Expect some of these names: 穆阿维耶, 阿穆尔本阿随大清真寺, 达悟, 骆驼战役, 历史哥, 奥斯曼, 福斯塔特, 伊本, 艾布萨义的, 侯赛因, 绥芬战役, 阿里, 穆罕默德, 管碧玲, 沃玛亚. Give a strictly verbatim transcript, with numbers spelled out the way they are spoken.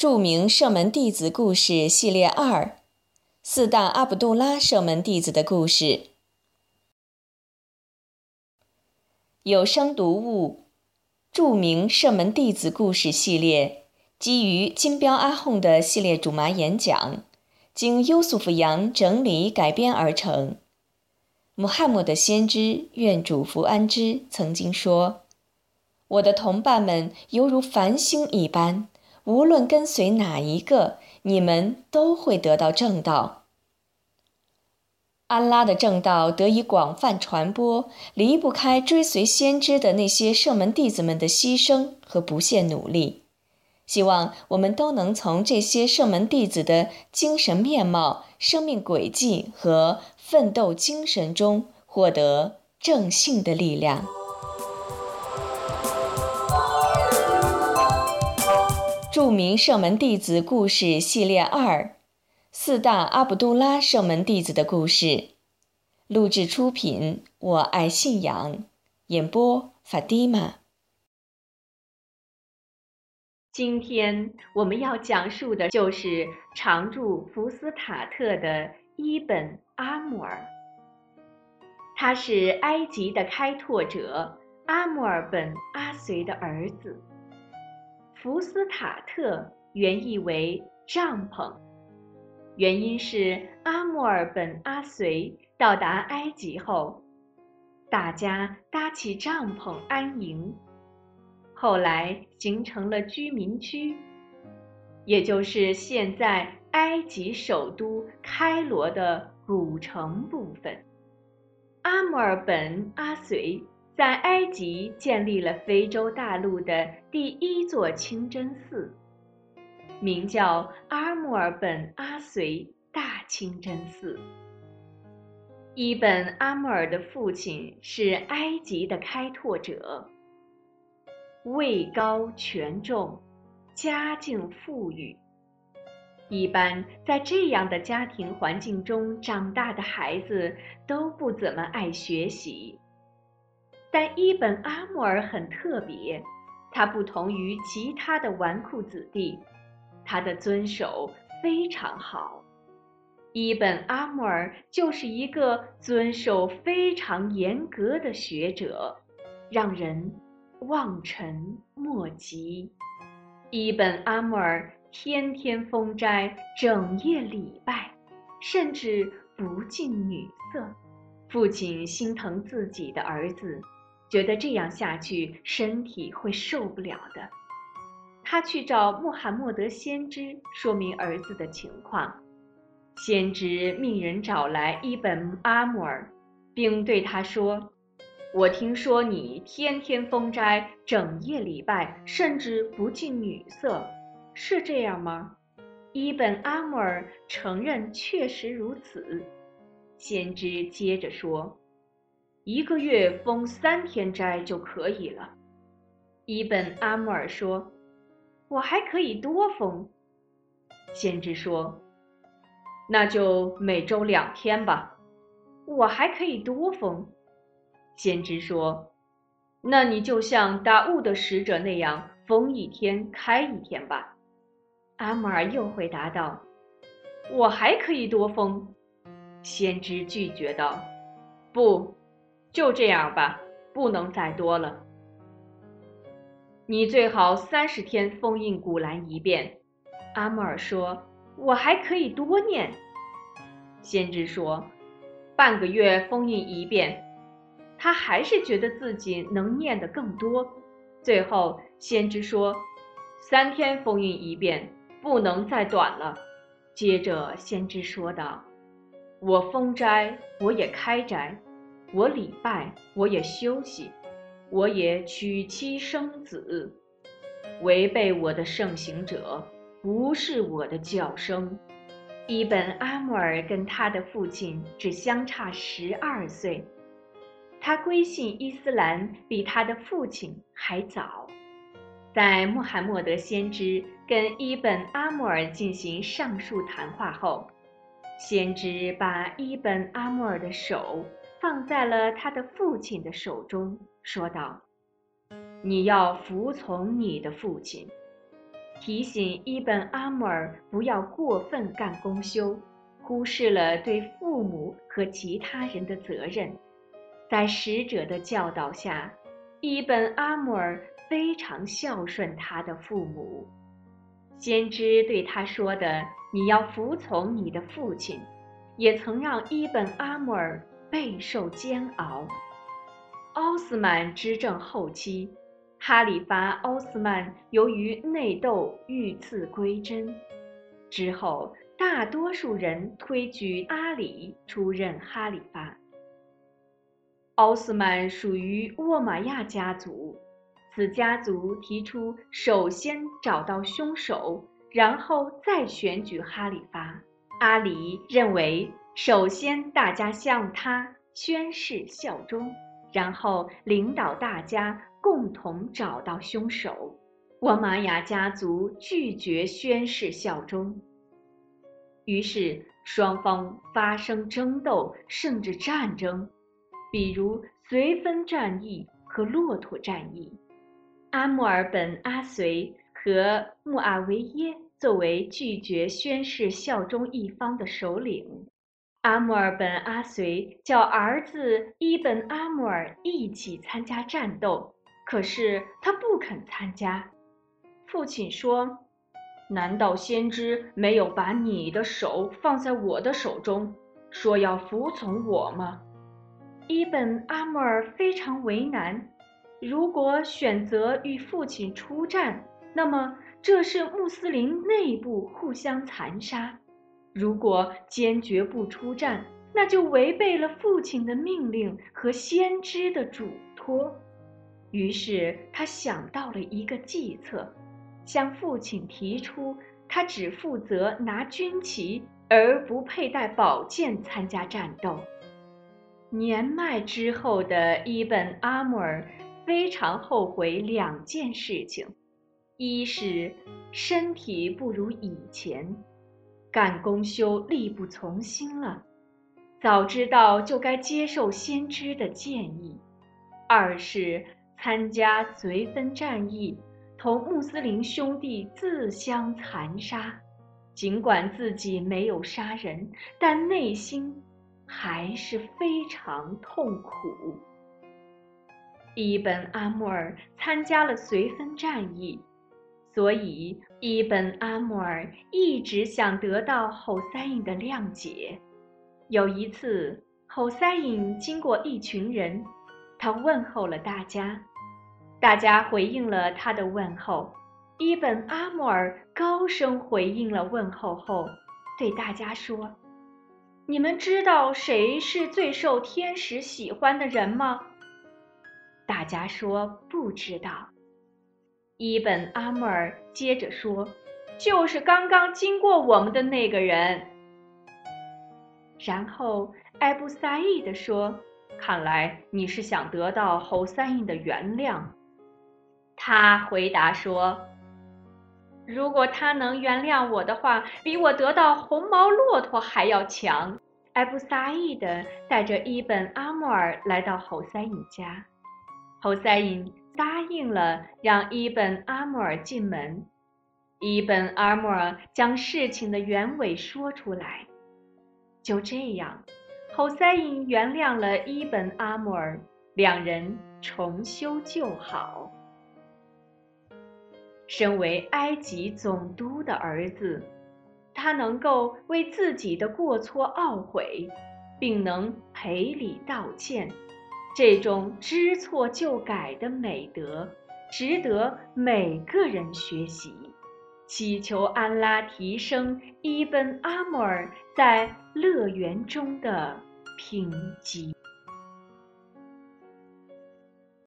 著名射门弟子故事系列二：四大阿卜杜拉射门弟子的故事。有声读物：著名射门弟子故事系列，基于金标阿訇的系列主麻演讲，经优素福扬整理改编而成。穆罕默德先知，愿主福安之，曾经说：“我的同伴们犹如繁星一般。”无论跟随哪一个，你们都会得到正道。安拉的正道得以广泛传播，离不开追随先知的那些射门弟子们的牺牲和不懈努力。希望我们都能从这些射门弟子的精神面貌、生命轨迹和奋斗精神中获得正性的力量。著名射门弟子故事系列二：四大阿卜杜拉射门弟子的故事。录制出品，我爱信仰。演播，法蒂玛。今天我们要讲述的就是常驻福斯塔特的伊本·阿穆尔。他是埃及的开拓者阿穆尔本·阿随的儿子。福斯塔特原意为帐篷，原因是阿穆尔本阿随到达埃及后，大家搭起帐篷安营，后来形成了居民区，也就是现在埃及首都开罗的古城部分。阿穆尔本阿随在埃及建立了非洲大陆的第一座清真寺，名叫阿穆尔本阿随大清真寺。伊本阿穆尔的父亲是埃及的开拓者，位高权重，家境富裕。一般在这样的家庭环境中长大的孩子都不怎么爱学习。但伊本·阿穆尔很特别，他不同于其他的纨绔子弟，他的遵守非常好。伊本·阿穆尔就是一个遵守非常严格的学者，让人望尘莫及。伊本·阿穆尔天天封斋，整夜礼拜，甚至不近女色。父亲心疼自己的儿子，觉得这样下去身体会受不了的。他去找穆罕默德先知说明儿子的情况，先知命人找来伊本阿穆尔，并对他说：“我听说你天天封斋，整夜礼拜，甚至不近女色，是这样吗？”伊本阿穆尔承认确实如此。先知接着说：“一个月封三天斋就可以了。”伊本阿穆尔说：“我还可以多封。”先知说：“那就每周两天吧。”“我还可以多封。”先知说：“那你就像达悟的使者那样，封一天开一天吧。”阿穆尔又回答道：“我还可以多封。”先知拒绝道：“不，就这样吧，不能再多了。你最好三十天封印古兰一遍。”阿穆尔说：“我还可以多念。”先知说：“半个月封印一遍。”他还是觉得自己能念得更多。最后，先知说：“三天封印一遍，不能再短了。”接着，先知说道：“我封斋，我也开斋；我礼拜，我也休息；我也娶妻生子。违背我的圣行者，无视我的叫声。”伊本阿穆尔跟他的父亲只相差十二岁，他归信伊斯兰比他的父亲还早。在穆罕默德先知跟伊本阿穆尔进行上述谈话后，先知把伊本阿穆尔的手放在了他的父亲的手中，说道：“你要服从你的父亲。”提醒伊本阿穆尔不要过分干公休，忽视了对父母和其他人的责任。在使者的教导下，伊本阿穆尔非常孝顺他的父母。先知对他说的“你要服从你的父亲”，也曾让伊本阿穆尔备受煎熬。奥斯曼执政后期，哈里发奥斯曼由于内斗遇刺归真。之后，大多数人推举阿里出任哈里发。奥斯曼属于沃玛亚家族。此家族提出首先找到凶手，然后再选举哈里发。阿里认为，首先大家向他宣誓效忠，然后领导大家共同找到凶手。沃玛雅家族拒绝宣誓效忠，于是双方发生争斗，甚至战争，比如绥芬战役和骆驼战役。阿穆尔本阿绥和穆阿维耶作为拒绝宣誓效忠一方的首领，阿穆尔本阿绥叫儿子伊本阿穆尔一起参加战斗，可是他不肯参加。父亲说：“难道先知没有把你的手放在我的手中，说要服从我吗？”伊本阿穆尔非常为难。如果选择与父亲出战，那么这是穆斯林内部互相残杀；如果坚决不出战，那就违背了父亲的命令和先知的嘱托。于是他想到了一个计策，向父亲提出他只负责拿军旗而不佩戴宝剑参加战斗。年迈之后的伊本阿穆尔非常后悔两件事情：一是身体不如以前，干公休力不从心了，早知道就该接受先知的建议；二是参加绥芬战役，同穆斯林兄弟自相残杀，尽管自己没有杀人，但内心还是非常痛苦。伊本阿穆尔参加了绥芬战役，所以伊本阿穆尔一直想得到侯赛因的谅解。有一次，侯赛因经过一群人，他问候了大家，大家回应了他的问候。伊本阿穆尔高声回应了问候后，对大家说：“你们知道谁是最受天使喜欢的人吗？”大家说不知道。伊本阿穆尔接着说：“就是刚刚经过我们的那个人。”然后艾布萨义的说：“看来你是想得到侯赛因的原谅。”他回答说：“如果他能原谅我的话，比我得到红毛骆驼还要强。”艾布萨义的带着伊本阿穆尔来到侯赛因家。侯赛因答应了让伊本阿穆尔进门。伊本阿穆尔将事情的原委说出来。就这样，侯赛因原谅了伊本阿穆尔，两人重修旧好。身为埃及总督的儿子，他能够为自己的过错懊悔，并能赔礼道歉。这种知错就改的美德，值得每个人学习。祈求安拉提升伊本阿穆尔在乐园中的品级。